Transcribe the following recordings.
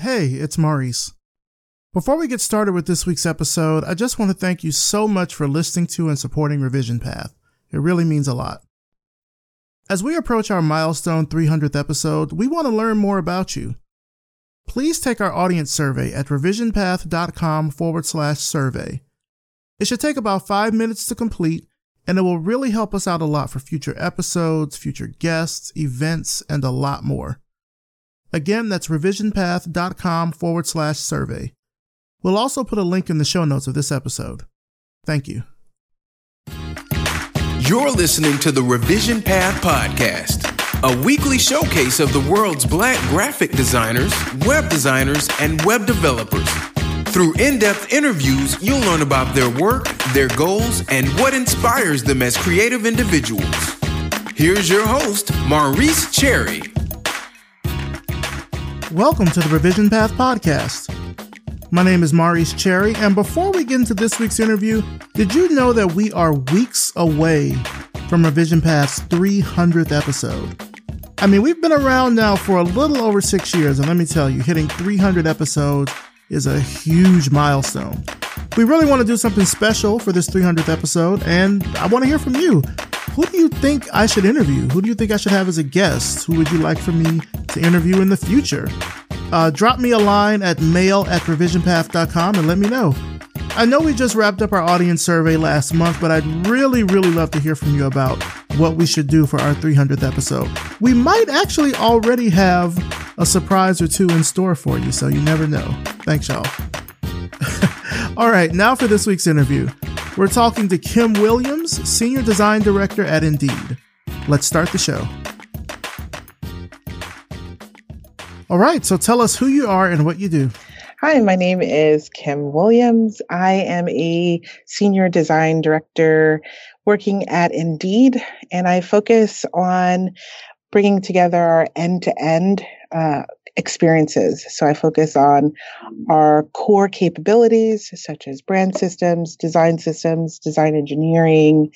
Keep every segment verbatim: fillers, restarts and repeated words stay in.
Hey, it's Maurice. Before we get started with this week's episode, I just want to thank you so much for listening to and supporting Revision Path. It really means a lot. As we approach our milestone three hundredth episode, we want to learn more about you. Please take our audience survey at revisionpath.com forward slash survey. It should take about five minutes to complete, and it will really help us out a lot for future episodes, future guests, events, and a lot more. Again, that's revisionpath.com forward slash survey. We'll also put a link in the show notes of this episode. Thank you. You're listening to the Revision Path Podcast, a weekly showcase of the world's black graphic designers, web designers, and web developers. Through in-depth interviews, you'll learn about their work, their goals, and what inspires them as creative individuals. Here's your host, Maurice Cherry. Welcome to the Revision Path Podcast. My name is Maurice Cherry, and before we get into this week's interview, did you know that we are weeks away from Revision Path's three hundredth episode? I mean, we've been around now for a little over six years, and let me tell you, hitting three hundred episodes is a huge milestone. We really want to do something special for this three hundredth episode, and I want to hear from you. Who do you think I should interview? Who do you think I should have as a guest? Who would you like for me to interview in the future? Uh, drop me a line at mail at revisionpath.com and let me know. I know we just wrapped up our audience survey last month, but I'd really, really love to hear from you about what we should do for our three hundredth episode. We might actually already have a surprise or two in store for you, so you never know. Thanks, y'all. All right, now for this week's interview. We're talking to Kim Williams, Senior Design Director at Indeed. Let's start the show. All right, so tell us who you are and what you do. Hi, my name is Kim Williams. I am a senior design director working at Indeed, and I focus on bringing together our end-to-end uh, experiences. So I focus on our core capabilities, such as brand systems, design systems, design engineering,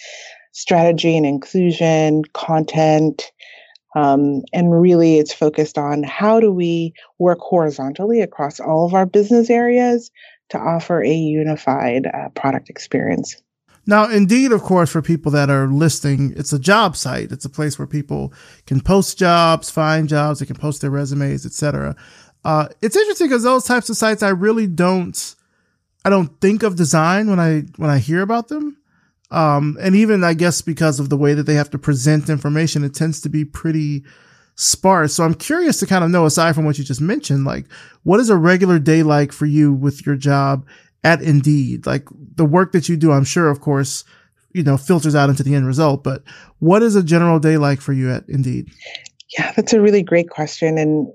strategy and inclusion, content. Um, and really, it's focused on how do we work horizontally across all of our business areas to offer a unified uh, product experience. Now, Indeed, of course, for people that are listening, it's a job site. It's a place where people can post jobs, find jobs, they can post their resumes, et cetera. Uh, it's interesting because those types of sites, I really don't, I don't think of design when I when I hear about them. Um, and even, I guess, because of the way that they have to present information, it tends to be pretty sparse. So I'm curious to kind of know, aside from what you just mentioned, like, what is a regular day like for you with your job at Indeed? Like, the work that you do, I'm sure, of course, you know, filters out into the end result. But what is a general day like for you at Indeed? Yeah, that's a really great question. And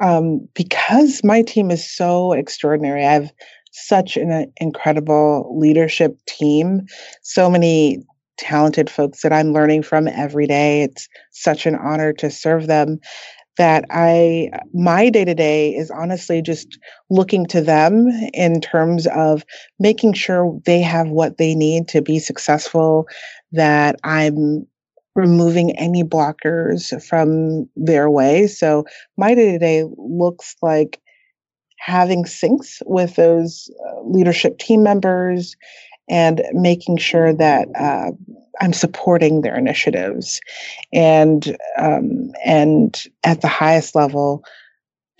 um, because my team is so extraordinary, I have such an incredible leadership team, so many talented folks that I'm learning from every day. It's such an honor to serve them that I, my day-to-day is honestly just looking to them in terms of making sure they have what they need to be successful, that I'm removing any blockers from their way. So my day-to-day looks like having syncs with those uh, leadership team members and making sure that uh, I'm supporting their initiatives. And um, and at the highest level,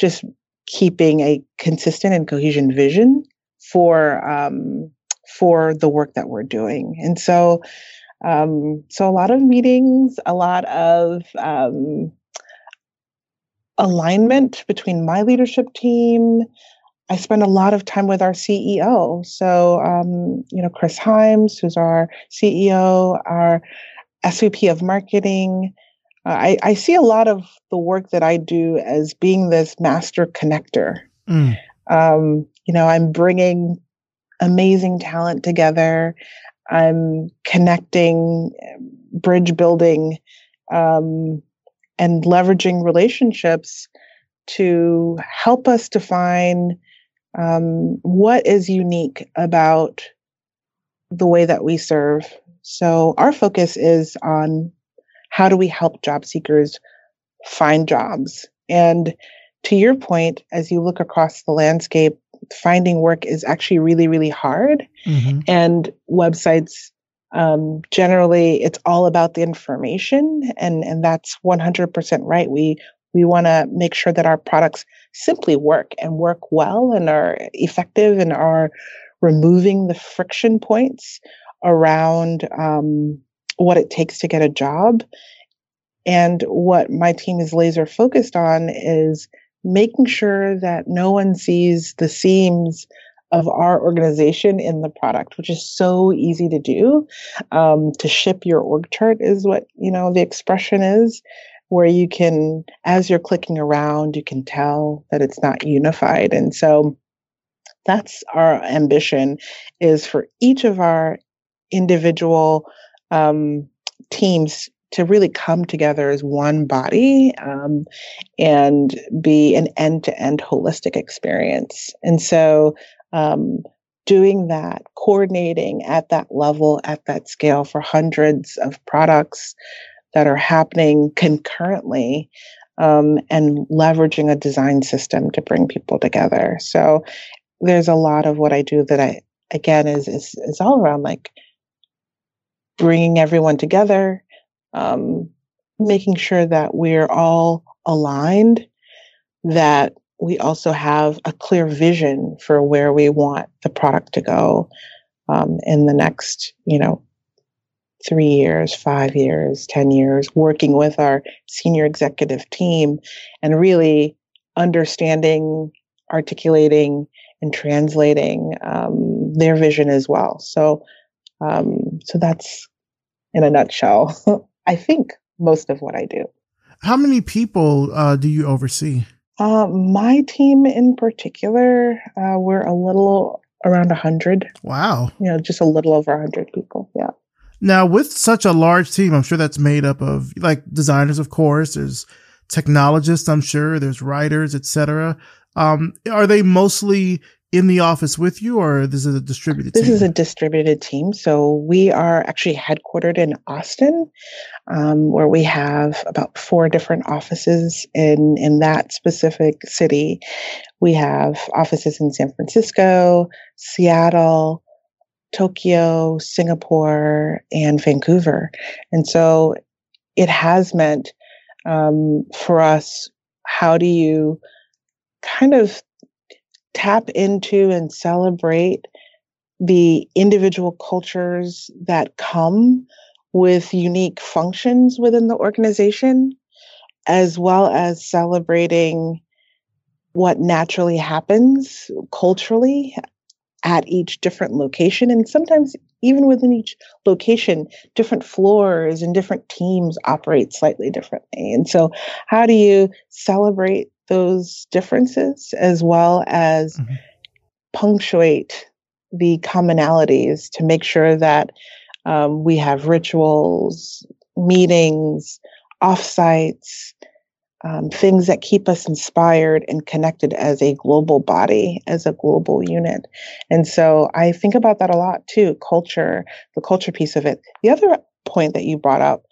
just keeping a consistent and cohesion vision for um, for the work that we're doing. And so, um, so a lot of meetings, a lot of um, alignment between my leadership team. I spend a lot of time with our C E O. So, um, you know, Chris Himes, who's our C E O, our S V P of marketing. Uh, I, I see a lot of the work that I do as being this master connector. Mm. Um, you know, I'm bringing amazing talent together. I'm connecting, bridge building, um, and leveraging relationships to help us define um, what is unique about the way that we serve. So our focus is on how do we help job seekers find jobs and to your point, as you look across the landscape, finding work is actually really, really hard. Mm-hmm. And websites, um, generally, it's all about the information. And, and that's one hundred percent right. We we want to make sure that our products simply work and work well and are effective and are removing the friction points around um, what it takes to get a job. And what my team is laser focused on is making sure that no one sees the seams of our organization in the product, which is so easy to do. Um, to ship your org chart is what, you know, the expression is, where you can, as you're clicking around, you can tell that it's not unified. And so that's our ambition, is for each of our individual um, teams to really come together as one body um, and be an end-to-end holistic experience. And so um, doing that, coordinating at that level, at that scale for hundreds of products that are happening concurrently, um, and leveraging a design system to bring people together. So there's a lot of what I do that I, again, is is, is all around like bringing everyone together, Um, making sure that we're all aligned, that we also have a clear vision for where we want the product to go um, in the next, you know, three years, five years, ten years, working with our senior executive team and really understanding, articulating, and translating um, their vision as well. So, um, so that's in a nutshell. I think most of what I do. How many people uh, do you oversee? Uh, my team in particular, uh, we're a little around one hundred. Wow. You know, just a little over one hundred people. Yeah. Now, with such a large team, I'm sure that's made up of like designers, of course. There's technologists, I'm sure. There's writers, et cetera. Um, are they mostly in the office with you, or this is a distributed team? This is a distributed team. So we are actually headquartered in Austin, um, where we have about four different offices in, in that specific city. We have offices in San Francisco, Seattle, Tokyo, Singapore, and Vancouver. And so it has meant um, for us, how do you kind of tap into and celebrate the individual cultures that come with unique functions within the organization, as well as celebrating what naturally happens culturally at each different location. And sometimes even within each location, different floors and different teams operate slightly differently. And so how do you celebrate those differences, as well as mm-hmm. punctuate the commonalities to make sure that um, we have rituals, meetings, offsites, um, things that keep us inspired and connected as a global body, as a global unit. And so I think about that a lot too, culture, the culture piece of it. The other point that you brought up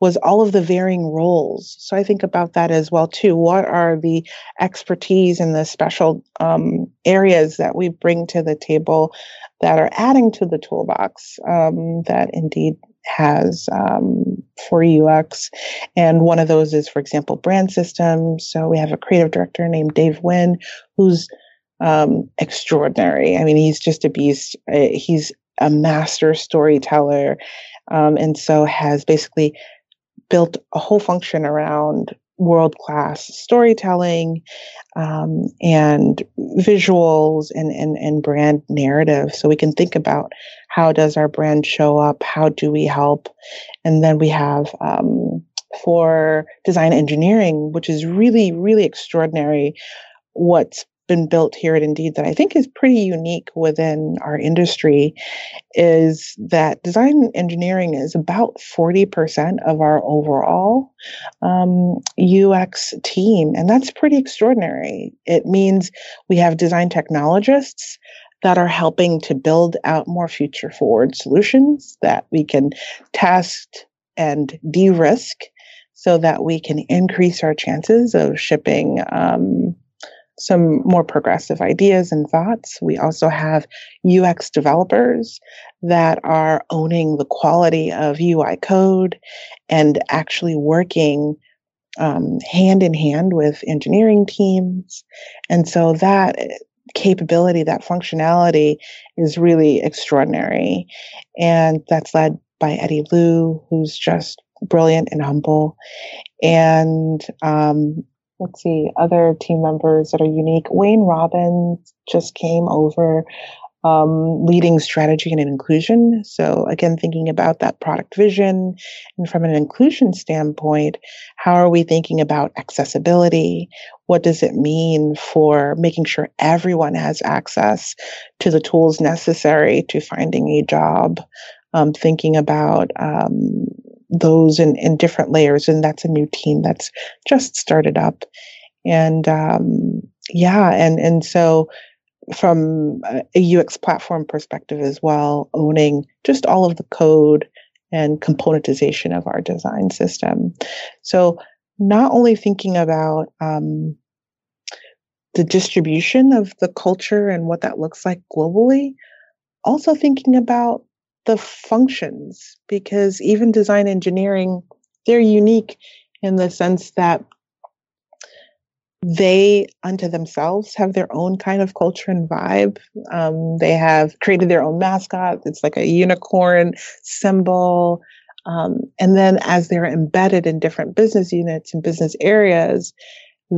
was all of the varying roles. So I think about that as well too. What are the expertise and the special um, areas that we bring to the table that are adding to the toolbox um, that Indeed has um, for U X? And one of those is, for example, brand systems. So we have a creative director named Dave Wynn, who's um, extraordinary. I mean, he's just a beast. He's a master storyteller, um, and so has basically built a whole function around world-class storytelling um, and visuals and, and, and brand narrative. So we can think about, how does our brand show up? How do we help? And then we have um, for design engineering, which is really, really extraordinary, what's been built here at Indeed that I think is pretty unique within our industry, is that design engineering is about forty percent of our overall um, U X team. And that's pretty extraordinary. It means we have design technologists that are helping to build out more future forward solutions that we can task and de-risk so that we can increase our chances of shipping um, some more progressive ideas and thoughts. We also have U X developers that are owning the quality of U I code and actually working um, hand in hand with engineering teams. And so that capability, that functionality is really extraordinary. And that's led by Eddie Liu, who's just brilliant and humble. And um, let's see, other team members that are unique. Wayne Robbins just came over, um, leading strategy and inclusion. So again, thinking about that product vision and from an inclusion standpoint, how are we thinking about accessibility? What does it mean for making sure everyone has access to the tools necessary to finding a job? Um, thinking about um, those in, in different layers. And that's a new team that's just started up. And um, yeah, and, and so from a U X platform perspective as well, owning just all of the code and componentization of our design system. So not only thinking about um, the distribution of the culture and what that looks like globally, also thinking about the functions, because even design engineering, they're unique in the sense that they unto themselves have their own kind of culture and vibe. Um, they have created their own mascot. It's like a unicorn symbol. Um, and then as they're embedded in different business units and business areas,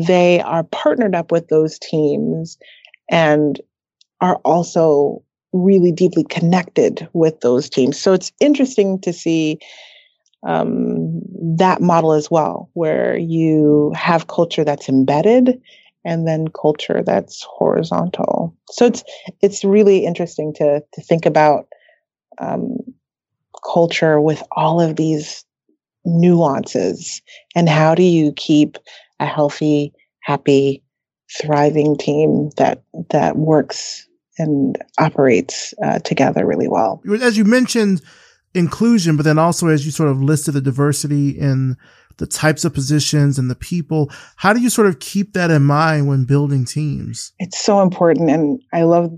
they are partnered up with those teams and are also really deeply connected with those teams. So it's interesting to see um, that model as well, where you have culture that's embedded and then culture that's horizontal. So it's it's really interesting to to think about um, culture with all of these nuances, and how do you keep a healthy, happy, thriving team that that works and operates uh, together really well. As you mentioned, inclusion, but then also as you sort of listed the diversity in the types of positions and the people, how do you sort of keep that in mind when building teams? It's so important. And I love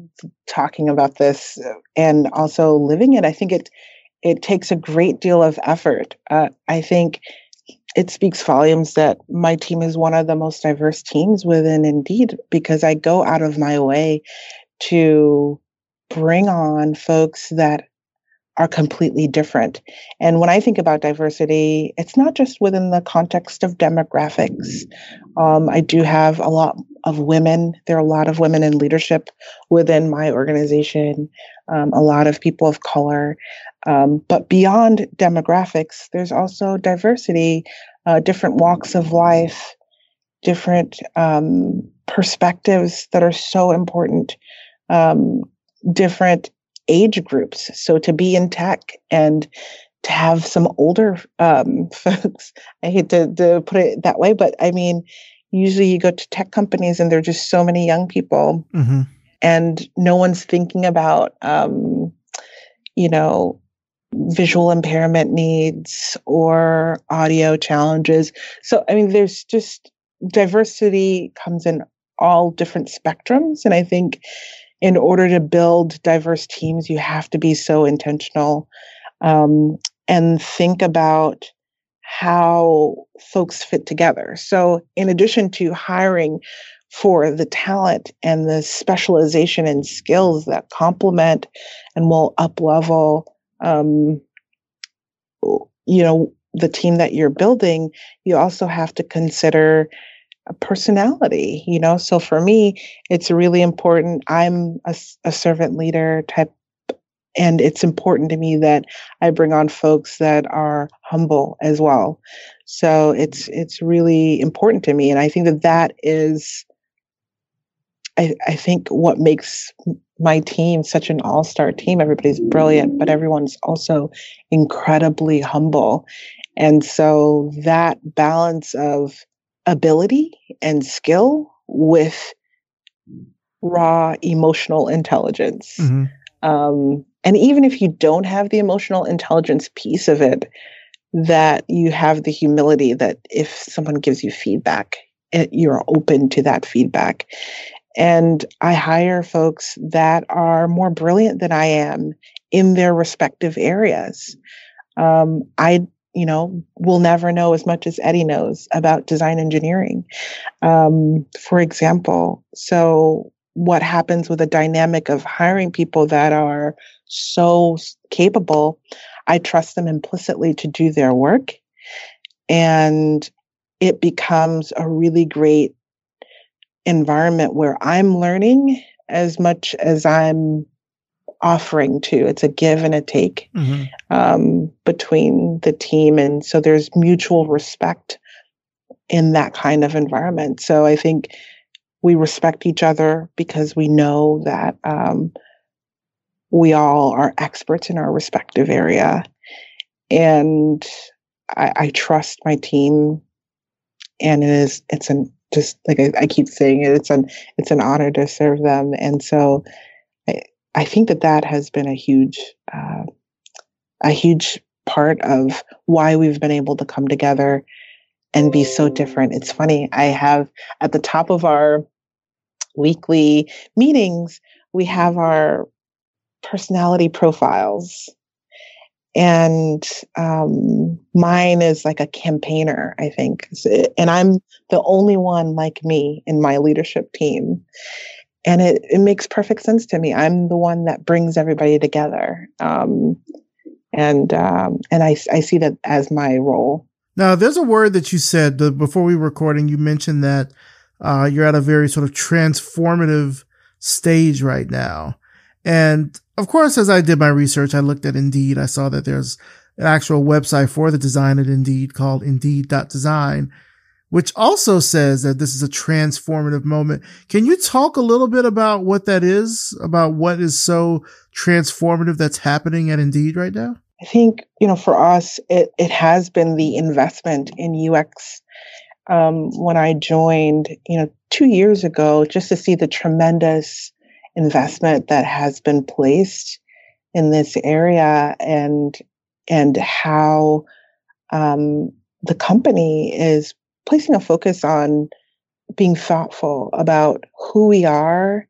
talking about this and also living it. I think it, it takes a great deal of effort. Uh, I think it speaks volumes that my team is one of the most diverse teams within Indeed, because I go out of my way to bring on folks that are completely different. And when I think about diversity, it's not just within the context of demographics. Um, I do have a lot of women. There are a lot of women in leadership within my organization, um, a lot of people of color. Um, but beyond demographics, there's also diversity, uh, different walks of life, different um, perspectives that are so important, um, different age groups. So to be in tech and to have some older um, folks, I hate to, to put it that way, but I mean, usually you go to tech companies and there are just so many young people, mm-hmm. and no one's thinking about, um, you know, visual impairment needs or audio challenges. So, I mean, there's just diversity comes in all different spectrums. And I think in order to build diverse teams, you have to be so intentional um, and think about how folks fit together. So in addition to hiring for the talent and the specialization and skills that complement and will uplevel, um, you know, the team that you're building, you also have to consider personality, you know? So for me, it's really important. I'm a, a servant leader type, and it's important to me that I bring on folks that are humble as well. So it's, it's really important to me. And I think that that is, I, I think what makes my team such an all-star team. Everybody's brilliant, but everyone's also incredibly humble. And so that balance of ability and skill with raw emotional intelligence. Mm-hmm. Um, and even if you don't have the emotional intelligence piece of it, that you have the humility that if someone gives you feedback, you're open to that feedback. And I hire folks that are more brilliant than I am in their respective areas. Um, I, you know, will never know as much as Eddie knows about design engineering, um, for example. So what happens with a dynamic of hiring people that are so capable, I trust them implicitly to do their work. And it becomes a really great environment where I'm learning as much as I'm offering to. It's a give and a take mm-hmm. um, between the team. And so there's mutual respect in that kind of environment. So I think we respect each other because we know that um, we all are experts in our respective area. And I, I trust my team, and it is, it's an, just like I, I keep saying it, it's an, it's an honor to serve them. And so I, I think that that has been a huge, uh, a huge part of why we've been able to come together and be so different. It's funny. I have at the top of our weekly meetings, we have our personality profiles. And um, mine is like a campaigner, I think. And I'm the only one like me in my leadership team. And it, it makes perfect sense to me. I'm the one that brings everybody together. Um, and um, and I, I see that as my role. Now, there's a word that you said before we were recording. You mentioned that uh, you're at a very sort of transformative stage right now. And of course, as I did my research, I looked at Indeed. I saw that there's an actual website for the design at Indeed called indeed dot design, which also says that this is a transformative moment. Can you talk a little bit about what that is, about what is so transformative that's happening at Indeed right now? I think, you know, for us, it, it has been the investment in U X. Um, when I joined, you know, two years ago, just to see the tremendous investment that has been placed in this area, and and how um, the company is placing a focus on being thoughtful about who we are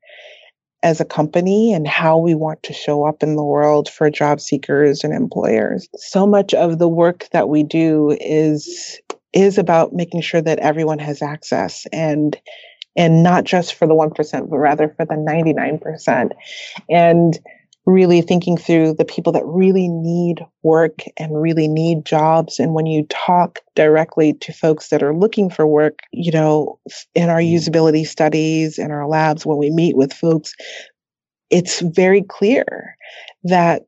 as a company and how we want to show up in the world for job seekers and employers. So much of the work that we do is is about making sure that everyone has access, and and not just for the one percent, but rather for the ninety-nine percent. And really thinking through the people that really need work and really need jobs. And when you talk directly to folks that are looking for work, you know, in our usability studies, in our labs, when we meet with folks, it's very clear that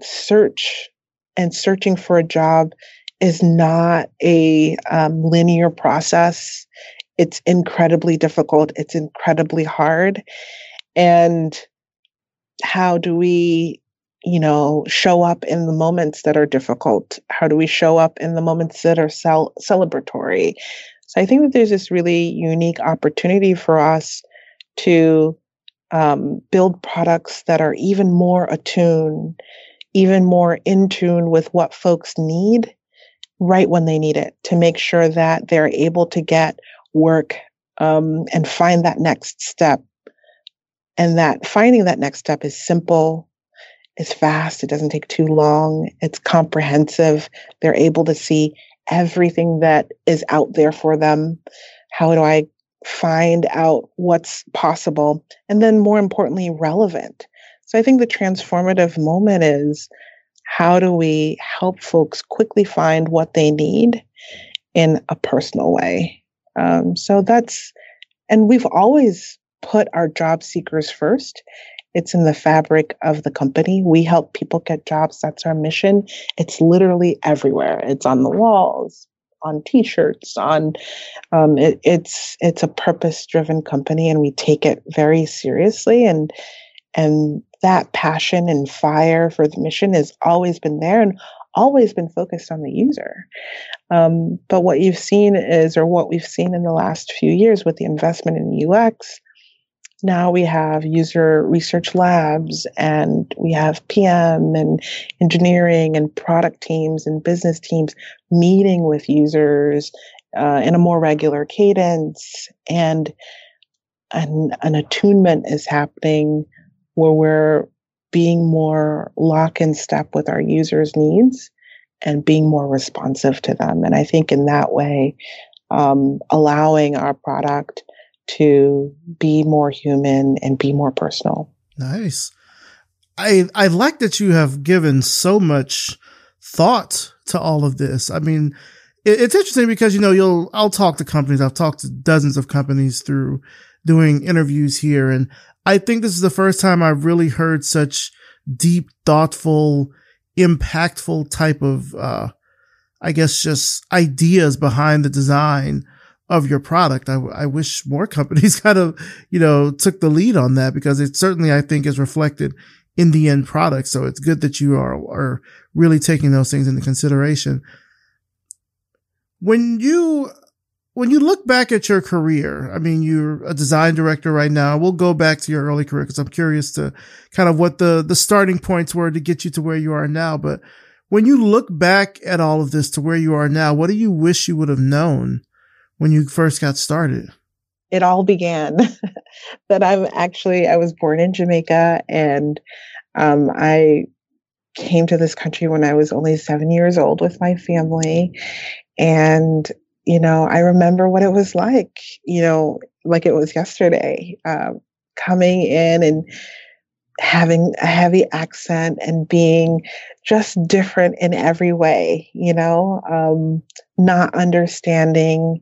search and searching for a job is not a um, linear process. It's incredibly difficult. It's incredibly hard. And how do we, you know, show up in the moments that are difficult? How do we show up in the moments that are cel- celebratory? So I think that there's this really unique opportunity for us to um, build products that are even more attuned, even more in tune with what folks need right when they need it, to make sure that they're able to get work um, and find that next step. And that finding that next step is simple, it's fast, it doesn't take too long, it's comprehensive. They're able to see everything that is out there for them. How do I find out what's possible? And then more importantly, relevant. So I think the transformative moment is, how do we help folks quickly find what they need in a personal way? Um, so that's, and we've always put our job seekers first. It's in the fabric of the company. We help people get jobs. That's our mission. It's literally everywhere. It's on the walls, on t-shirts, on, um, it, it's, it's a purpose-driven company, and we take it very seriously. And, and that passion and fire for the mission has always been there, and always been focused on the user. Um, but what you've seen is, or what we've seen in the last few years with the investment in U X, now we have user research labs, and we have P M and engineering and product teams and business teams meeting with users uh, in a more regular cadence, and an, an attunement is happening where we're being more lock in step with our users' needs and being more responsive to them. And I think in that way, um, allowing our product to be more human and be more personal. Nice. I I like that you have given so much thought to all of this. I mean, it, it's interesting because, you know, you'll, I'll talk to companies. I've talked to dozens of companies through doing interviews here. And I think this is the first time I've really heard such deep, thoughtful, impactful type of, uh, I guess, just ideas behind the design of your product. I, I wish more companies kind of, you know, took the lead on that, because it certainly, I think, is reflected in the end product. So it's good that you are, are really taking those things into consideration. When you, when you look back at your career, I mean, you're a design director right now. We'll go back to your early career because I'm curious to kind of what the, the starting points were to get you to where you are now. But when you look back at all of this to where you are now, what do you wish you would have known when you first got started? It all began that I'm actually, I was born in Jamaica, and um, I came to this country when I was only seven years old with my family. And, you know, I remember what it was like, you know, like it was yesterday, uh, coming in and having a heavy accent and being just different in every way, you know, um, not understanding,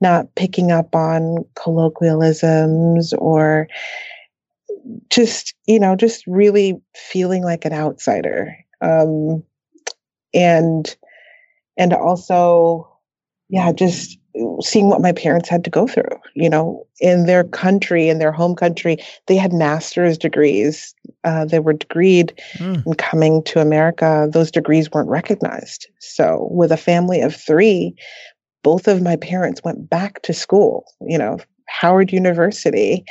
not picking up on colloquialisms, or just, you know, just really feeling like an outsider. Um, and, and also, yeah, just seeing what my parents had to go through, you know, in their country, in their home country, they had master's degrees. Uh, they were degreed, mm. and coming to America, those degrees weren't recognized. So with a family of three, both of my parents went back to school, you know, Howard University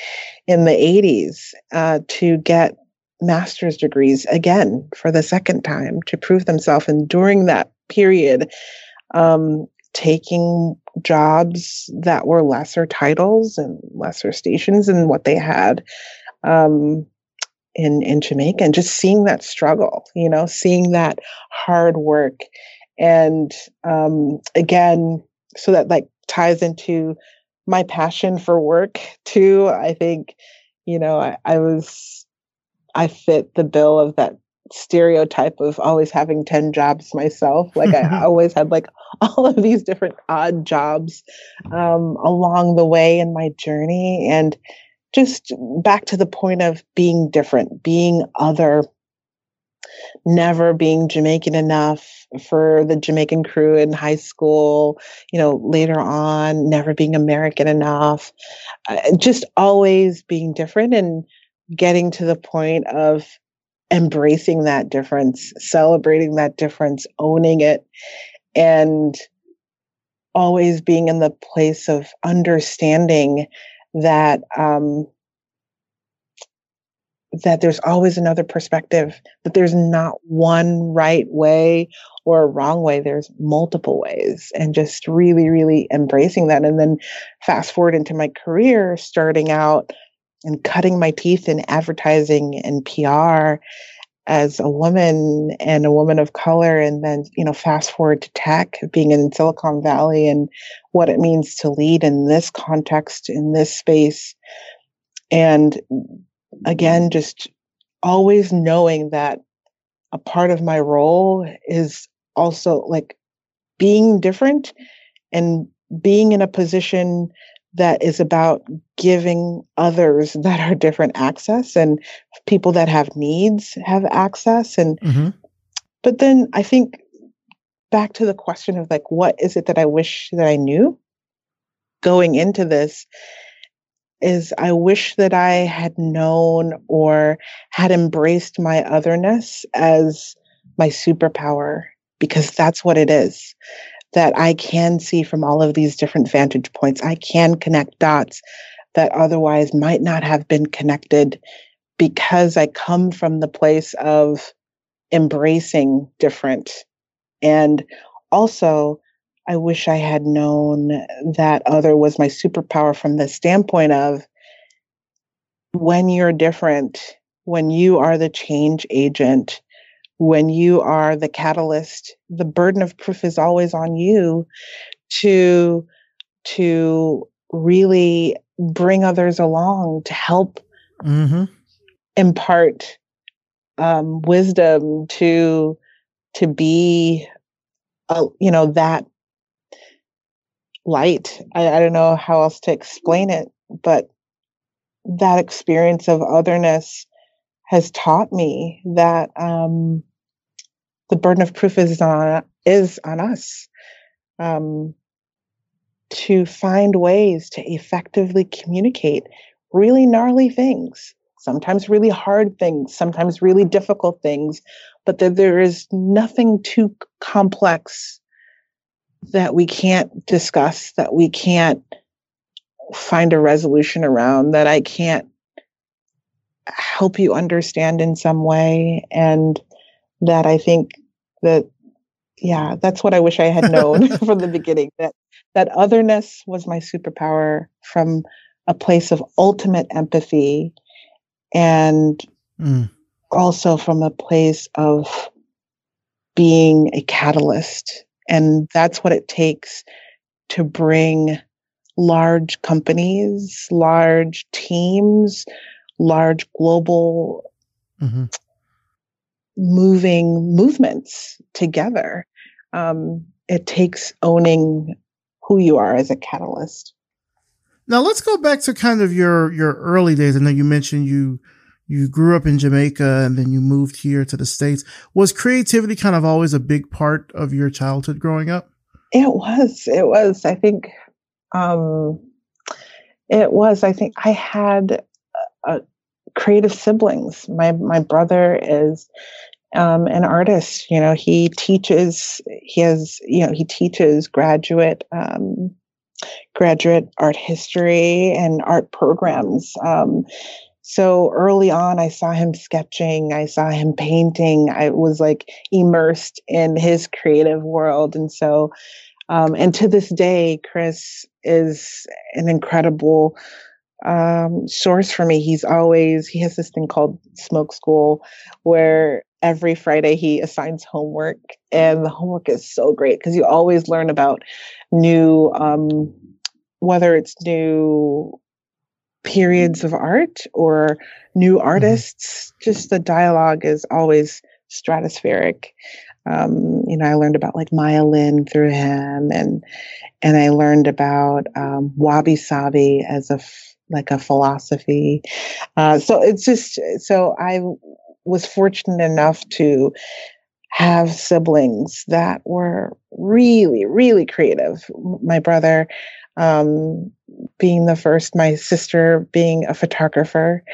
in the eighties, uh, to get master's degrees again for the second time to prove themselves. And during that period, um, taking jobs that were lesser titles and lesser stations than what they had um, in, in Jamaica, and just seeing that struggle, you know, seeing that hard work. And um, again, so that like ties into my passion for work too. I think, you know, I, I was, I fit the bill of that stereotype of always having ten jobs myself. Like I always had like all of these different odd jobs um, along the way in my journey. And just back to the point of being different, being other, never being Jamaican enough for the Jamaican crew in high school, you know, later on, never being American enough, uh, just always being different and getting to the point of embracing that difference, celebrating that difference, owning it, and always being in the place of understanding that, um, that there's always another perspective, that there's not one right way or a wrong way. There's multiple ways, and just really, really embracing that. And then fast forward into my career, starting out and cutting my teeth in advertising and P R as a woman and a woman of color. And then, you know, fast forward to tech, being in Silicon Valley, and what it means to lead in this context, in this space. And again, just always knowing that a part of my role is also like being different and being in a position that is about giving others that are different access, and people that have needs have access. And, mm-hmm. but then I think back to the question of like, what is it that I wish that I knew going into this, is I wish that I had known or had embraced my otherness as my superpower, because that's what it is, that I can see from all of these different vantage points. I can connect dots that otherwise might not have been connected, because I come from the place of embracing different, and also I wish I had known that other was my superpower, from the standpoint of when you're different, when you are the change agent, when you are the catalyst, the burden of proof is always on you to, to really bring others along, to help mm-hmm. impart um, wisdom, to, to be, a, you know, that light. I, I don't know how else to explain it, but that experience of otherness has taught me that um, the burden of proof is on is on us um, to find ways to effectively communicate really gnarly things, sometimes really hard things, sometimes really difficult things, but that there is nothing too complex that we can't discuss, that we can't find a resolution around, that I can't help you understand in some way. And that I think that, yeah, that's what I wish I had known from the beginning, that that otherness was my superpower, from a place of ultimate empathy, and mm. also from a place of being a catalyst. And that's what it takes to bring large companies, large teams, large global mm-hmm. moving movements together. Um, it takes owning who you are as a catalyst. Now let's go back to kind of your, your early days. I know you mentioned you, you grew up in Jamaica and then you moved here to the States. Was creativity kind of always a big part of your childhood growing up? It was, it was, I think, um, it was, I think I had, Uh, creative siblings. My my brother is um, an artist. You know, he teaches. He has. You know, he teaches graduate um, graduate art history and art programs. Um, so early on, I saw him sketching. I saw him painting. I was like immersed in his creative world, and so um, and to this day, Chris is an incredible um source for me. He's always he has this thing called Smoke School, where every Friday he assigns homework, and the homework is so great because you always learn about new um whether it's new periods of art or new artists. Just the dialogue is always stratospheric. Um, you know, I learned about like Maya Lin through him, and and I learned about um wabi sabi as a f- like a philosophy. Uh, so it's just, so I was fortunate enough to have siblings that were really, really creative. My brother um, being the first, my sister being a photographer,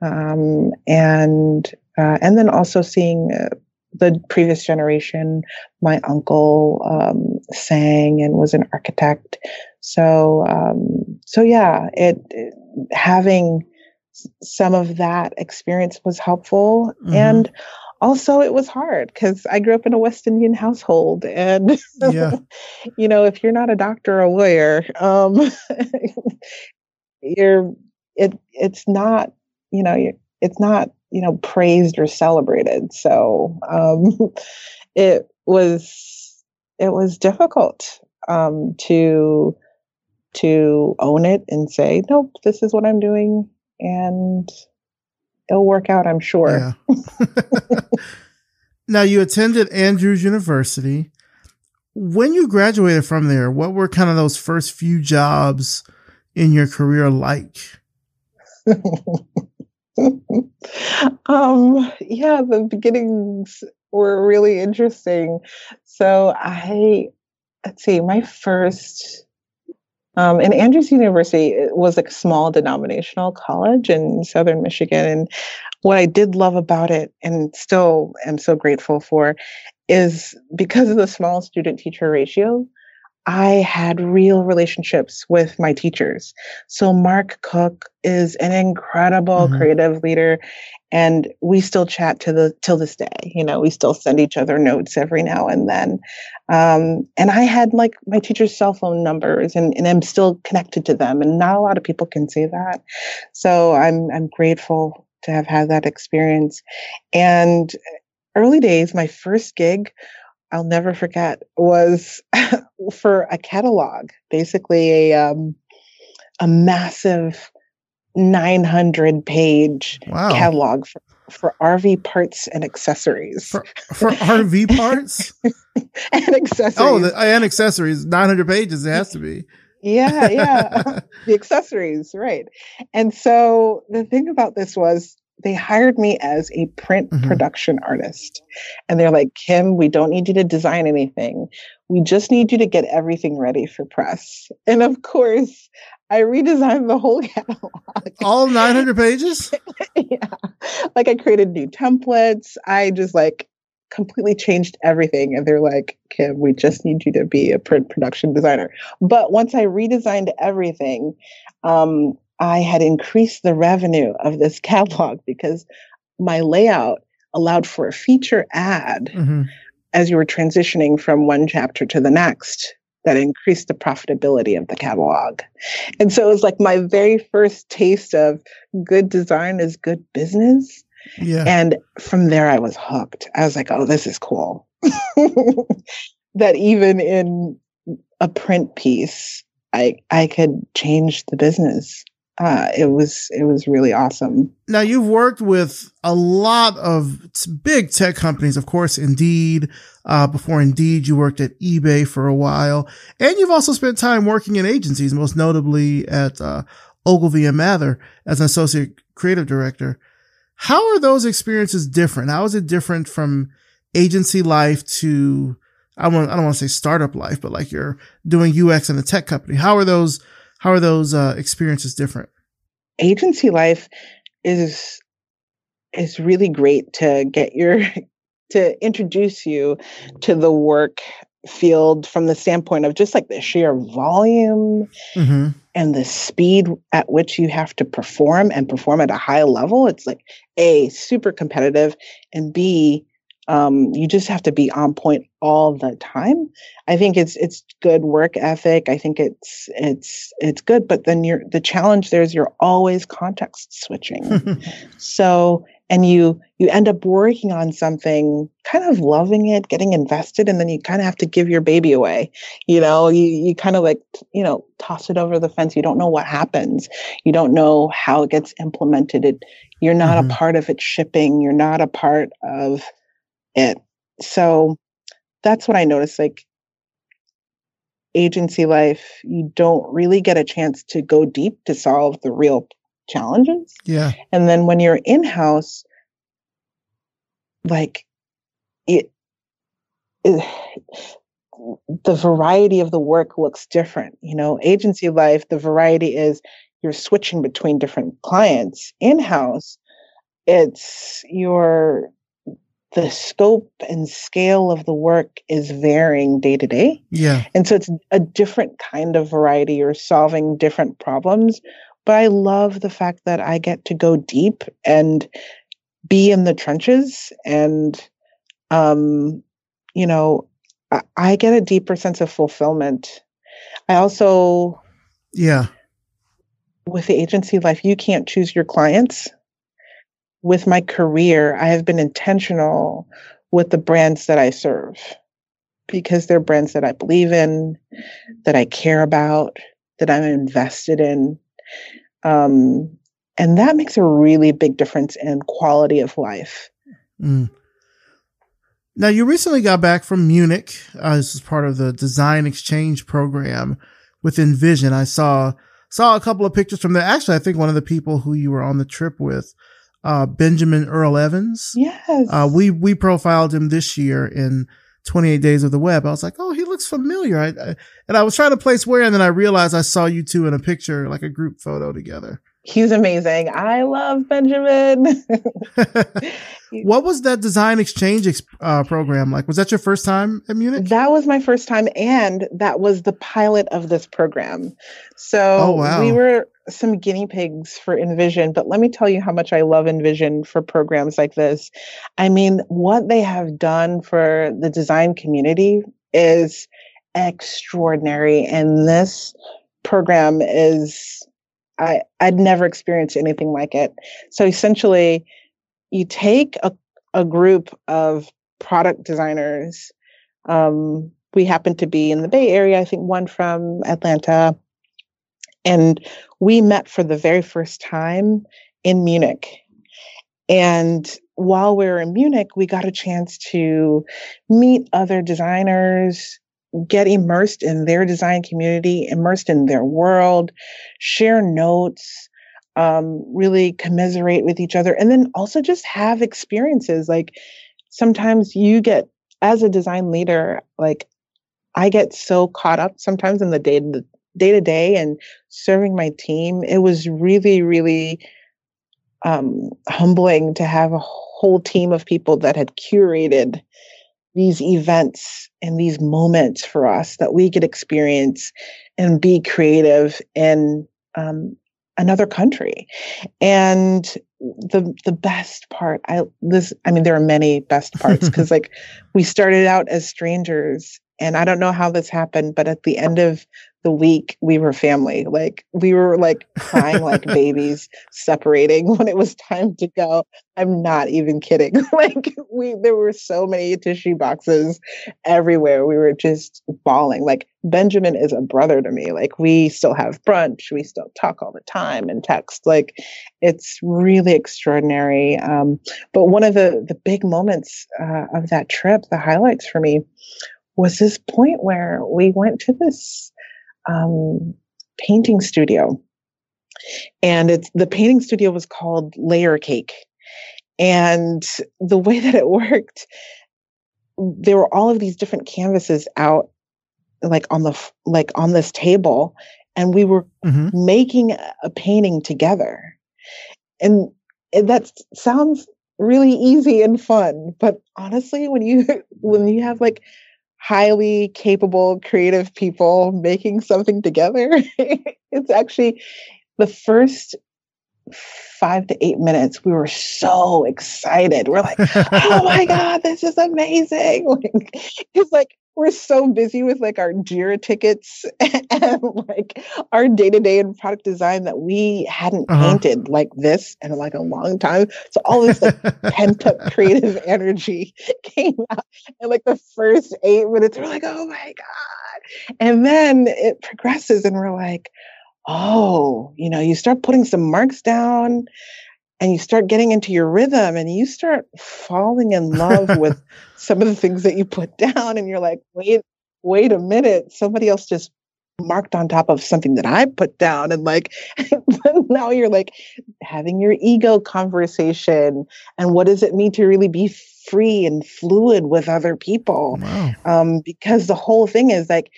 um, and, uh, and then also seeing uh, the previous generation. My uncle um, sang and was an architect. So, um, so yeah, it, it having some of that experience was helpful. Mm-hmm. And also it was hard because I grew up in a West Indian household, and, yeah. you know, if you're not a doctor or a lawyer, um, you're, it, it's not, you know, you're, it's not, you know, praised or celebrated. So, um, it was, it was difficult, um, to, to own it and say, nope, this is what I'm doing and it'll work out, I'm sure. Yeah. Now, you attended Andrews University. When you graduated from there, what were kind of those first few jobs in your career like? um, yeah, the beginnings were really interesting. So I, let's see, my first... Um, and Andrews University was a small denominational college in southern Michigan. And what I did love about it, and still am so grateful for, is because of the small student-teacher ratio, I had real relationships with my teachers. So Mark Cook is an incredible mm-hmm. creative leader, and we still chat to the till this day. You know, we still send each other notes every now and then. Um, and I had like my teachers' cell phone numbers, and, and I'm still connected to them. And not a lot of people can say that. So I'm I'm grateful to have had that experience. And early days, my first gig, I'll never forget, was for a catalog, basically a um, a massive nine hundred page wow. catalog for, for R V parts and accessories. For, for R V parts? And accessories. Oh, the, and accessories. nine hundred pages, it has to be. Yeah, yeah. The accessories, right. And so the thing about this was, they hired me as a print mm-hmm. production artist. And they're like, Kim, we don't need you to design anything. We just need you to get everything ready for press. And of course, I redesigned the whole catalog. All nine hundred pages? Yeah. Like I created new templates. I just like completely changed everything. And they're like, Kim, we just need you to be a print production designer. But once I redesigned everything, um, I had increased the revenue of this catalog because my layout allowed for a feature ad mm-hmm. as you were transitioning from one chapter to the next that increased the profitability of the catalog. And so it was like my very first taste of good design is good business. Yeah. And from there I was hooked. I was like, oh, this is cool. That even in a print piece, I I could change the business. Uh, it was it was really awesome. Now, you've worked with a lot of big tech companies, of course, Indeed. Uh, before Indeed, you worked at eBay for a while. And you've also spent time working in agencies, most notably at uh, Ogilvy and Mather as an associate creative director. How are those experiences different? How is it different from agency life to, I, want, I don't want to say startup life, but like you're doing U X in a tech company? How are those How are those uh, experiences different? Agency life is is really great to get your to introduce you to the work field from the standpoint of just like the sheer volume mm-hmm. and the speed at which you have to perform and perform at a high level. It's like A, super competitive, and B, Um, you just have to be on point all the time. I think it's it's good work ethic. I think it's it's it's good, but then you're the challenge there is you're always context switching. So and you you end up working on something, kind of loving it, getting invested, and then you kind of have to give your baby away. You know, you you kind of like you know toss it over the fence. You don't know what happens. You don't know how it gets implemented. It you're not mm-hmm. a part of it shipping. You're not a part of it. So that's what I noticed. Like agency life, you don't really get a chance to go deep to solve the real challenges. Yeah. And then when you're in-house, like it, it the variety of the work looks different. You know, agency life, the variety is you're switching between different clients. In-house, it's your the scope and scale of the work is varying day to day. Yeah. And so it's a different kind of variety. You're solving different problems. But I love the fact that I get to go deep and be in the trenches. And, um, you know, I, I get a deeper sense of fulfillment. I also, yeah, with the agency life, you can't choose your clients. With my career, I have been intentional with the brands that I serve because they're brands that I believe in, that I care about, that I'm invested in. Um, and that makes a really big difference in quality of life. Mm. Now, you recently got back from Munich. Uh, this is part of the Design Exchange program with Envision. I saw, saw a couple of pictures from there. Actually, I think one of the people who you were on the trip with, Uh, Benjamin Earl Evans. Yes. Uh, we, we profiled him this year in twenty-eight days of the Web. I was like, oh, he looks familiar. I, I, and I was trying to place where, and then I realized I saw you two in a picture, like a group photo together. He's amazing. I love Benjamin. What was that design exchange exp- uh, program like? Was that your first time at Munich? That was my first time, and that was the pilot of this program. So oh, wow. we were some guinea pigs for Envision, but let me tell you how much I love Envision for programs like this. I mean, what they have done for the design community is extraordinary, and this program is, I, I'd never experienced anything like it. So essentially, you take a, a group of product designers. Um, we happen to be in the Bay Area, I think one from Atlanta. And we met for the very first time in Munich. And while we were in Munich, we got a chance to meet other designers, get immersed in their design community, immersed in their world, share notes, um, really commiserate with each other, and then also just have experiences. Like sometimes you get, as a design leader, like I get so caught up sometimes in the day the day to day and serving my team. It was really, really um, humbling to have a whole team of people that had curated these events and these moments for us that we could experience and be creative in um, another country. And the the best part, I this I mean, there are many best parts because like we started out as strangers, and I don't know how this happened, but at the end of the week, we were family. Like we were like crying like babies, separating when it was time to go. I'm not even kidding. Like we, there were so many tissue boxes everywhere. We were just bawling. Like Benjamin is a brother to me. Like we still have brunch. We still talk all the time and text. Like it's really extraordinary. Um, but one of the the big moments uh, of that trip, the highlights for me, was this point where we went to this um, painting studio, and it's the painting studio was called Layer Cake. And the way that it worked, there were all of these different canvases out, like on the like on this table, and we were mm-hmm. making a painting together. And that sounds really easy and fun, but honestly, when you when you have like highly capable, creative people making something together. It's actually the first five to eight minutes. We were so excited. We're like, oh my God, this is amazing. Like, it's like, we're so busy with like our JIRA tickets and, and like our day-to-day and product design that we hadn't uh-huh. painted like this in like a long time. So all this like pent-up creative energy came out in like the first eight minutes. We're like, oh my God. And then it progresses and we're like, oh, you know, you start putting some marks down and you start getting into your rhythm and you start falling in love with some of the things that you put down. And you're like, wait, wait a minute. Somebody else just marked on top of something that I put down. And like, now you're like having your ego conversation. And what does it mean to really be free and fluid with other people? Wow. Um, because the whole thing is like,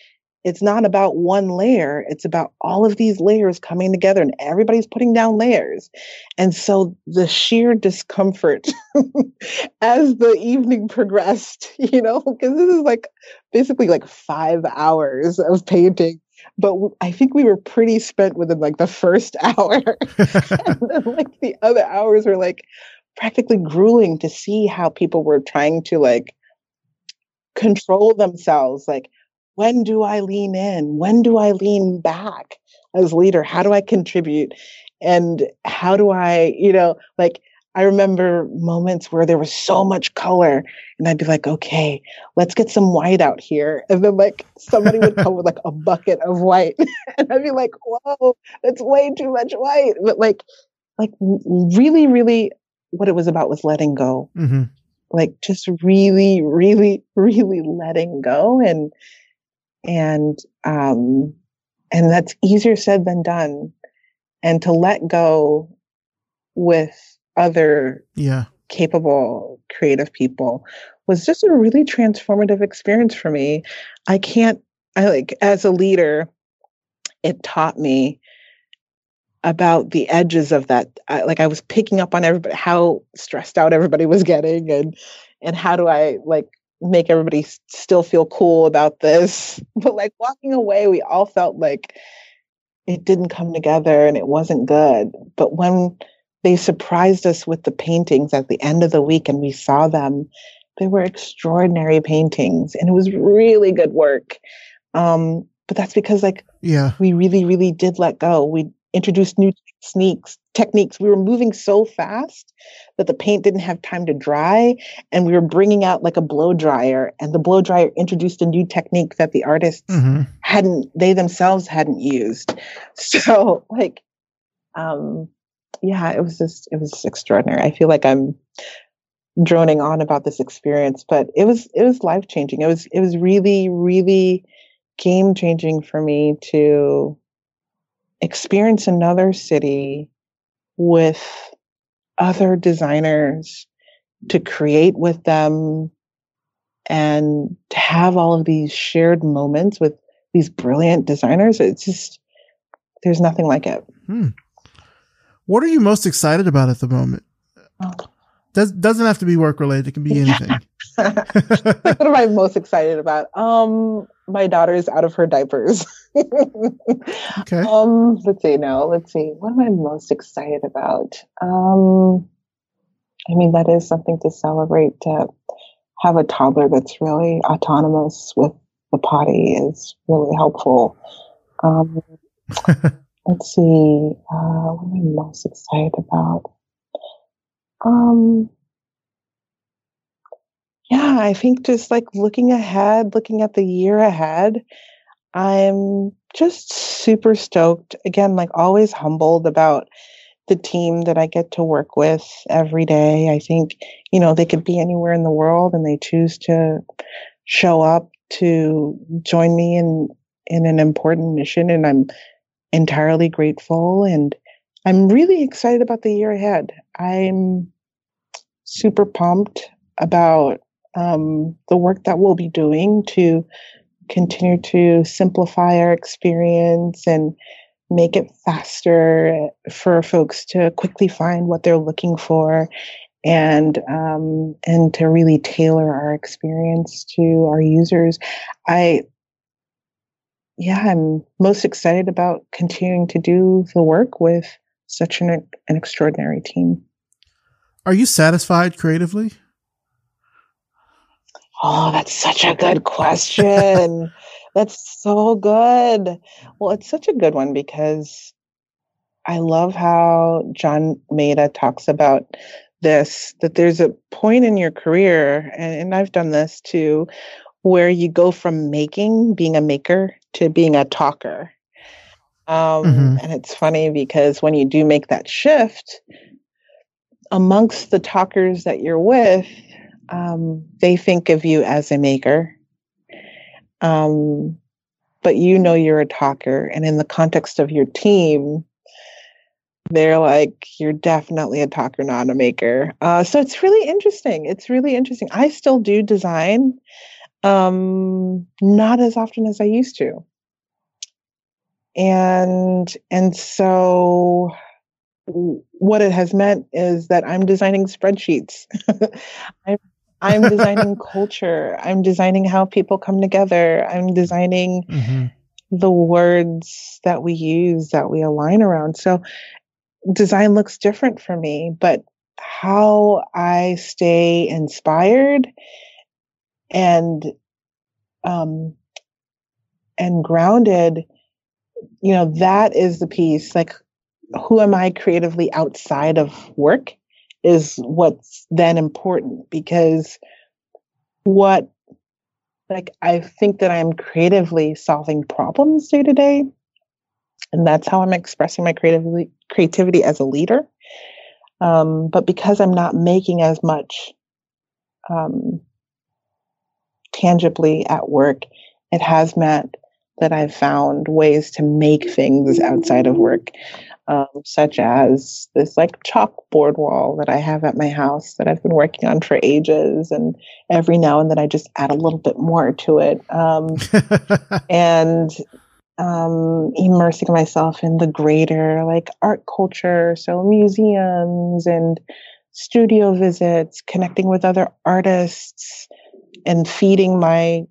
it's not about one layer. It's about all of these layers coming together and everybody's putting down layers. And so the sheer discomfort as the evening progressed, you know, because this is like basically like five hours of painting. But I think we were pretty spent within like the first hour. And then like the other hours were like practically grueling to see how people were trying to like control themselves. Like, when do I lean in? When do I lean back as leader? How do I contribute? And how do I, you know, like I remember moments where there was so much color and I'd be like, okay, let's get some white out here. And then like somebody would come with like a bucket of white and I'd be like, whoa, that's way too much white. But like, like really, really what it was about was letting go. Mm-hmm. Like just really, really, really letting go. And And um, and that's easier said than done. And to let go with other yeah. capable, creative people was just a really transformative experience for me. I can't, I like, as a leader, it taught me about the edges of that. I, like I was picking up on everybody, how stressed out everybody was getting, and and how do I like make everybody s- still feel cool about this? But like walking away, we all felt like it didn't come together and it wasn't good. But when they surprised us with the paintings at the end of the week and we saw them, they were extraordinary paintings, and it was really good work. Um, but that's because like, yeah, we really, really did let go. We introduced new techniques, techniques. We were moving so fast that the paint didn't have time to dry, and we were bringing out like a blow dryer, and the blow dryer introduced a new technique that the artists mm-hmm. hadn't, they themselves hadn't used. So like, um, yeah, it was just, it was extraordinary. I feel like I'm droning on about this experience, but it was, it was life-changing. It was, it was really, really game-changing for me to experience another city with other designers, to create with them, and to have all of these shared moments with these brilliant designers. It's just, there's nothing like it. Hmm. What are you most excited about at the moment? Oh. Does, doesn't have to be work related. It can be anything. What am I most excited about? Um, my daughter is out of her diapers. Okay. Um, let's see. No, let's see. What am I most excited about? Um, I mean, that is something to celebrate. To have a toddler that's really autonomous with the potty is really helpful. Um, let's see. Uh, what am I most excited about? Um, yeah, I think just like looking ahead, looking at the year ahead, I'm just super stoked. Again, like always humbled about the team that I get to work with every day. I think, you know, they could be anywhere in the world and they choose to show up to join me in, in an important mission. And I'm entirely grateful, and I'm really excited about the year ahead. I'm super pumped about um, the work that we'll be doing to continue to simplify our experience and make it faster for folks to quickly find what they're looking for, and um, and to really tailor our experience to our users. I yeah, I'm most excited about continuing to do the work with such an, an extraordinary team. Are you satisfied creatively? Oh, that's such a good question. That's so good. Well, it's such a good one because I love how John Maeda talks about this, that there's a point in your career, and, and I've done this too, where you go from making, being a maker, to being a talker. Um, mm-hmm. And it's funny because when you do make that shift, amongst the talkers that you're with, um, they think of you as a maker. Um, but you know you're a talker. And in the context of your team, they're like, you're definitely a talker, not a maker. Uh, so it's really interesting. It's really interesting. I still do design, um, not as often as I used to. And and so what it has meant is that I'm designing spreadsheets. I'm, I'm designing culture. I'm designing how people come together. I'm designing mm-hmm. the words that we use, that we align around. So design looks different for me, but how I stay inspired and um and grounded, you know, that is the piece. Like, who am I creatively outside of work is what's then important, because what, like, I think that I'm creatively solving problems day to day, and that's how I'm expressing my creatively creativity as a leader. Um, but because I'm not making as much um, tangibly at work, it has meant that I've found ways to make things outside of work, um, such as this like chalkboard wall that I have at my house that I've been working on for ages. And every now and then I just add a little bit more to it. Um, and um, immersing myself in the greater like art culture. So museums and studio visits, connecting with other artists and feeding my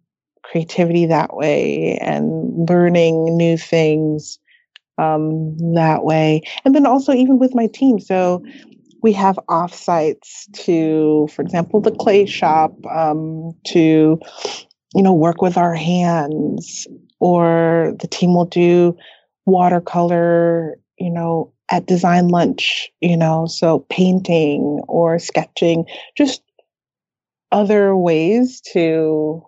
creativity that way and learning new things um, that way. And then also even with my team. So we have offsites to, for example, the clay shop, um, to, you know, work with our hands, or the team will do watercolor, you know, at design lunch, you know, so painting or sketching, just other ways to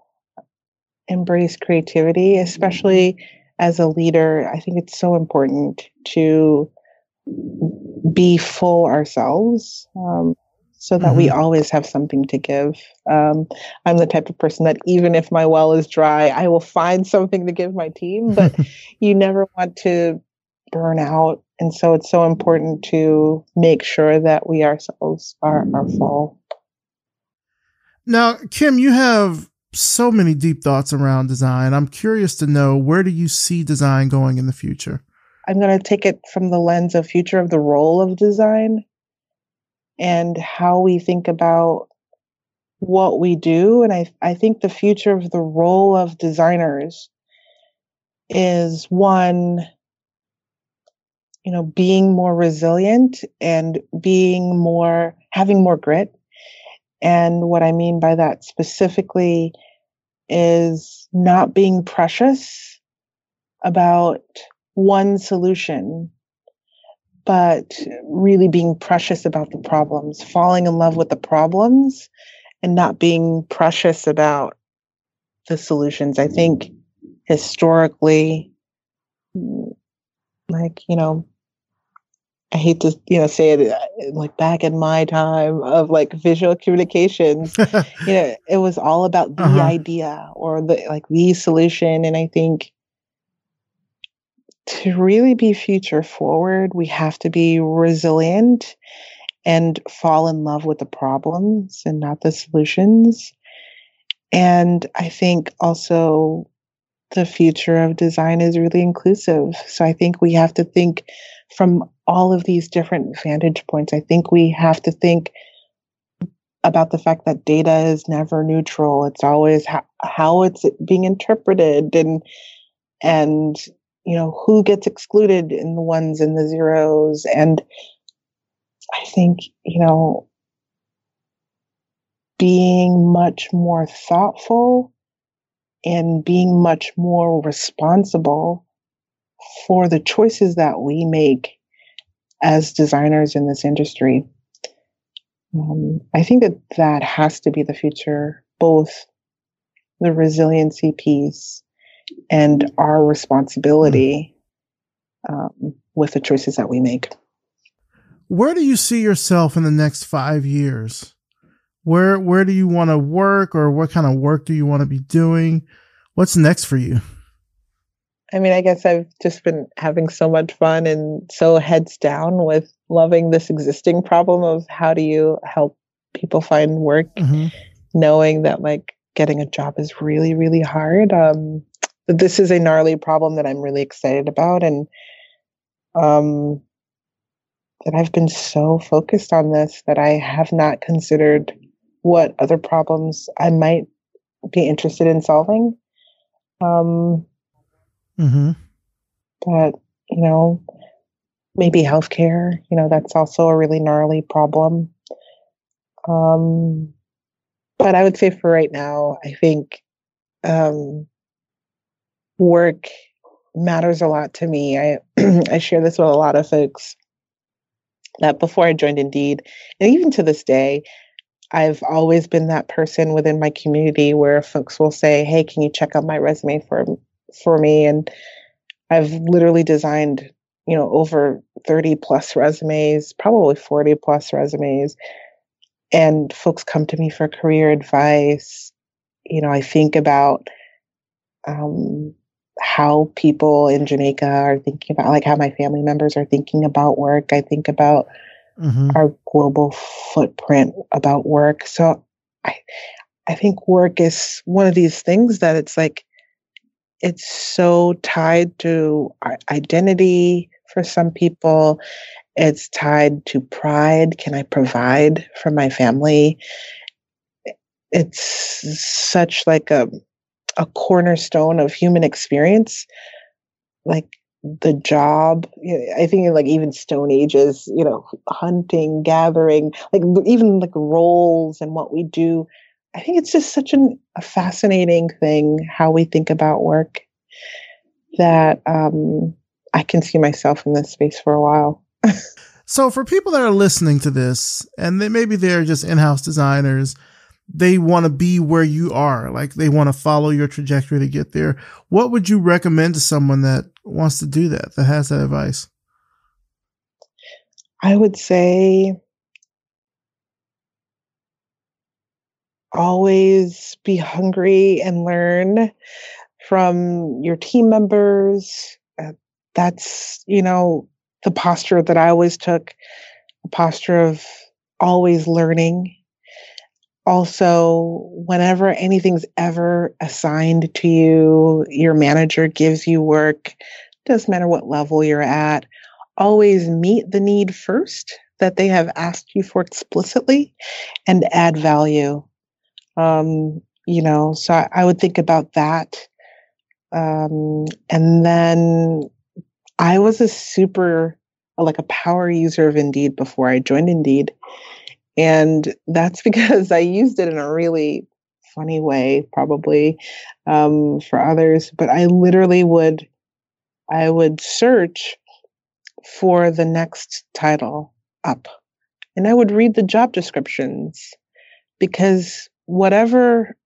embrace creativity, especially as a leader. I think it's so important to be full ourselves, um, so that mm-hmm. we always have something to give. Um, I'm the type of person that even if my well is dry, I will find something to give my team, but you never want to burn out. And so it's so important to make sure that we ourselves are, are full. Now, Kim, you have so many deep thoughts around design. I'm curious to know, where do you see design going in the future? I'm going to take it from the lens of future of the role of design and how we think about what we do. And I, I think the future of the role of designers is, one, you know, being more resilient and being more, having more grit. And what I mean by that specifically is not being precious about one solution, but really being precious about the problems, falling in love with the problems and not being precious about the solutions. I think historically, like, you know, I hate to, you know, say it, like back in my time of like visual communications, you know, it was all about the uh-huh. idea or the, like the solution. And I think to really be future forward, we have to be resilient and fall in love with the problems and not the solutions. And I think also the future of design is really inclusive. So I think we have to think from all of these different vantage points. I think we have to think about the fact that data is never neutral. It's always how, how it's being interpreted and, and, you know, who gets excluded in the ones and the zeros. And I think, you know, being much more thoughtful and being much more responsible for the choices that we make as designers in this industry. Um, I think that that has to be the future, both the resiliency piece and our responsibility um, with the choices that we make. Where do you see yourself in the next five years? Where where do you want to work, or what kind of work do you want to be doing? What's next for you? I mean, I guess I've just been having so much fun and so heads down with loving this existing problem of how do you help people find work, mm-hmm. knowing that like getting a job is really, really hard. Um, This is a gnarly problem that I'm really excited about, and um, that I've been so focused on this that I have not considered what other problems I might be interested in solving. Um, mm-hmm. But, you know, maybe healthcare, you know, that's also a really gnarly problem. Um, but I would say for right now, I think... Um, work matters a lot to me. I I share this with a lot of folks that before I joined Indeed, and even to this day, I've always been that person within my community where folks will say, "Hey, can you check out my resume for for me?" And I've literally designed, you know, over thirty plus resumes, probably forty plus resumes, and folks come to me for career advice. You know, I think about um how people in Jamaica are thinking about, like how my family members are thinking about work. I think about mm-hmm. our global footprint about work. So I, I think work is one of these things that it's like, it's so tied to our identity for some people. It's tied to pride. Can I provide for my family? It's such like a a cornerstone of human experience. Like the job, I think like even Stone Ages, you know, hunting, gathering, like even like roles and what we do. I think it's just such an, a fascinating thing, how we think about work, that um, I can see myself in this space for a while. So for people that are listening to this, and they, maybe they're just in-house designers, they want to be where you are, like they want to follow your trajectory to get there. What would you recommend to someone that wants to do that, that has that advice? I would say always be hungry and learn from your team members. Uh, that's, you know, the posture that I always took, the posture of always learning. Also, whenever anything's ever assigned to you, your manager gives you work, doesn't matter what level you're at, always meet the need first that they have asked you for explicitly and add value. Um, you know, so I, I would think about that. Um, and then I was a super, like a power user of Indeed before I joined Indeed. And that's because I used it in a really funny way, probably, um, for others. But I literally would, I would search for the next title up. And I would read the job descriptions, because whatever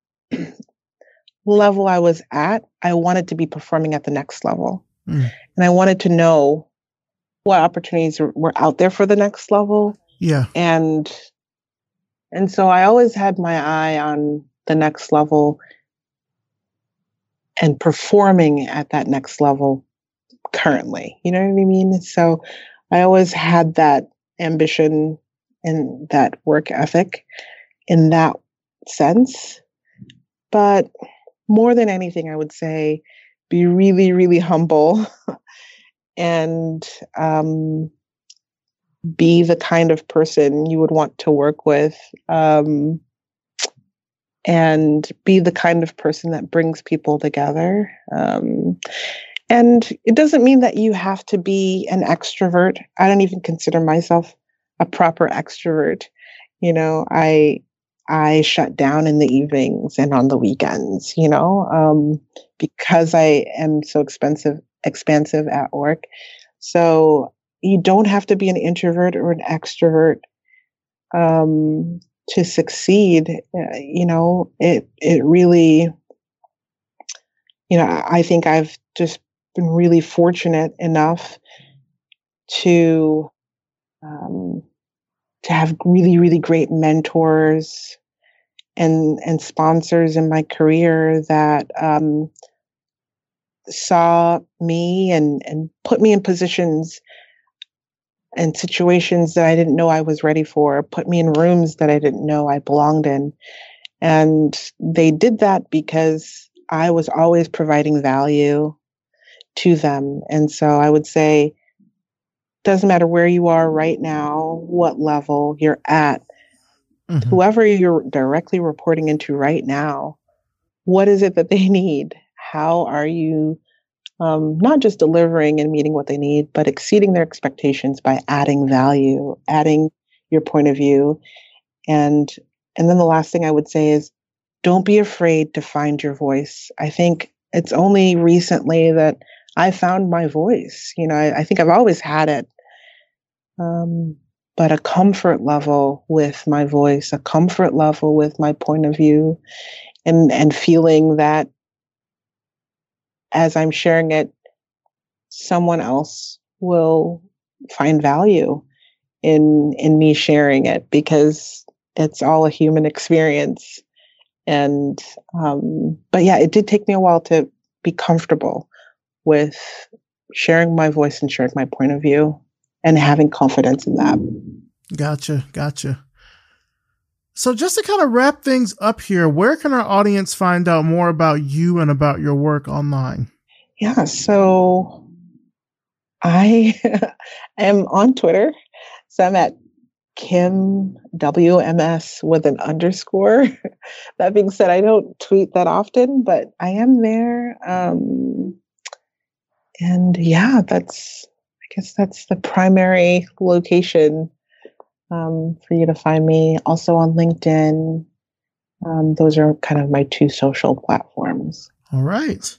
level I was at, I wanted to be performing at the next level. Mm. And I wanted to know what opportunities were out there for the next level. Yeah. And... And so I always had my eye on the next level and performing at that next level currently. You know what I mean? So I always had that ambition and that work ethic in that sense. But more than anything, I would say be really, really humble and um be the kind of person you would want to work with, um, and be the kind of person that brings people together. Um, and it doesn't mean that you have to be an extrovert. I don't even consider myself a proper extrovert. You know, I I shut down in the evenings and on the weekends, you know, um, because I am so expensive, expansive at work. So you don't have to be an introvert or an extrovert um, to succeed. Uh, you know, it it really, you know, I think I've just been really fortunate enough to um, to have really, really great mentors and and sponsors in my career that um, saw me and and put me in positions and situations that I didn't know I was ready for, put me in rooms that I didn't know I belonged in. And they did that because I was always providing value to them. And so I would say, doesn't matter where you are right now, what level you're at, mm-hmm. whoever you're directly reporting into right now, what is it that they need? How are you Um, not just delivering and meeting what they need, but exceeding their expectations by adding value, adding your point of view. And and then the last thing I would say is, don't be afraid to find your voice. I think it's only recently that I found my voice. You know, I, I think I've always had it, um, but a comfort level with my voice, a comfort level with my point of view, and and feeling that as I'm sharing it, someone else will find value in in me sharing it, because it's all a human experience. And um, but yeah, it did take me a while to be comfortable with sharing my voice and sharing my point of view and having confidence in that. Gotcha, gotcha. So just to kind of wrap things up here, where can our audience find out more about you and about your work online? Yeah, so I am on Twitter. So I'm at Kim W M S with an underscore. That being said, I don't tweet that often, but I am there. Um, and yeah, that's, I guess that's the primary location um, for you to find me. Also on LinkedIn. Um, those are kind of my two social platforms. All right.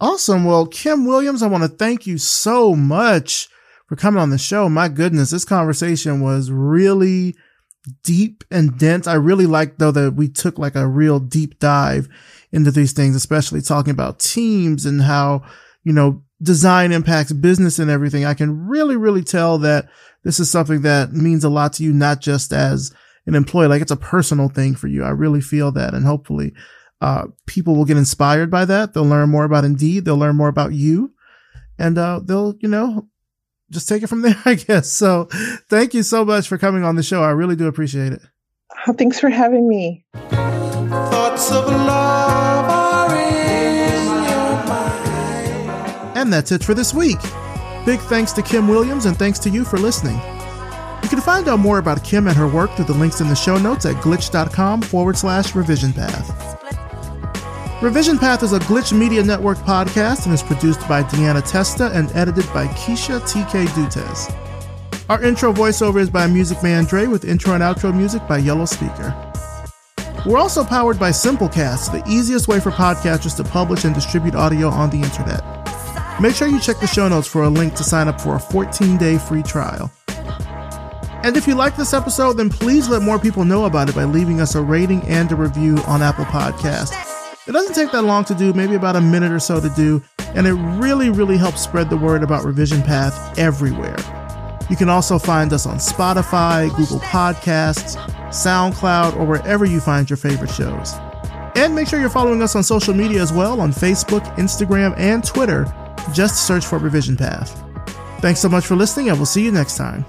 Awesome. Well, Kim Williams, I want to thank you so much for coming on the show. My goodness, this conversation was really deep and dense. I really liked, though, that we took like a real deep dive into these things, especially talking about teams and how, you know, design impacts business and everything. I can really, really tell that this is something that means a lot to you, not just as an employee. Like, it's a personal thing for you. I really feel that. And hopefully uh, people will get inspired by that. They'll learn more about Indeed. They'll learn more about you, and uh, they'll, you know, just take it from there, I guess. So thank you so much for coming on the show. I really do appreciate it. Oh, thanks for having me. Thoughts of love are in your mind. And that's it for this week. Big thanks to Kim Williams, and thanks to you for listening. You can find out more about Kim and her work through the links in the show notes at glitch.com forward slash Revision Path. Revision Path is a Glitch Media Network podcast and is produced by Deanna Testa and edited by Keisha T K Dutes. Our intro voiceover is by Music Man Dre, with intro and outro music by Yellow Speaker. We're also powered by Simplecast, the easiest way for podcasters to publish and distribute audio on the internet. Make sure you check the show notes for a link to sign up for a fourteen-day free trial. And if you like this episode, then please let more people know about it by leaving us a rating and a review on Apple Podcasts. It doesn't take that long to do, maybe about a minute or so to do, and it really, really helps spread the word about Revision Path everywhere. You can also find us on Spotify, Google Podcasts, SoundCloud, or wherever you find your favorite shows. And make sure you're following us on social media as well, on Facebook, Instagram, and Twitter. Just search for Revision Path. Thanks so much for listening, and we'll see you next time.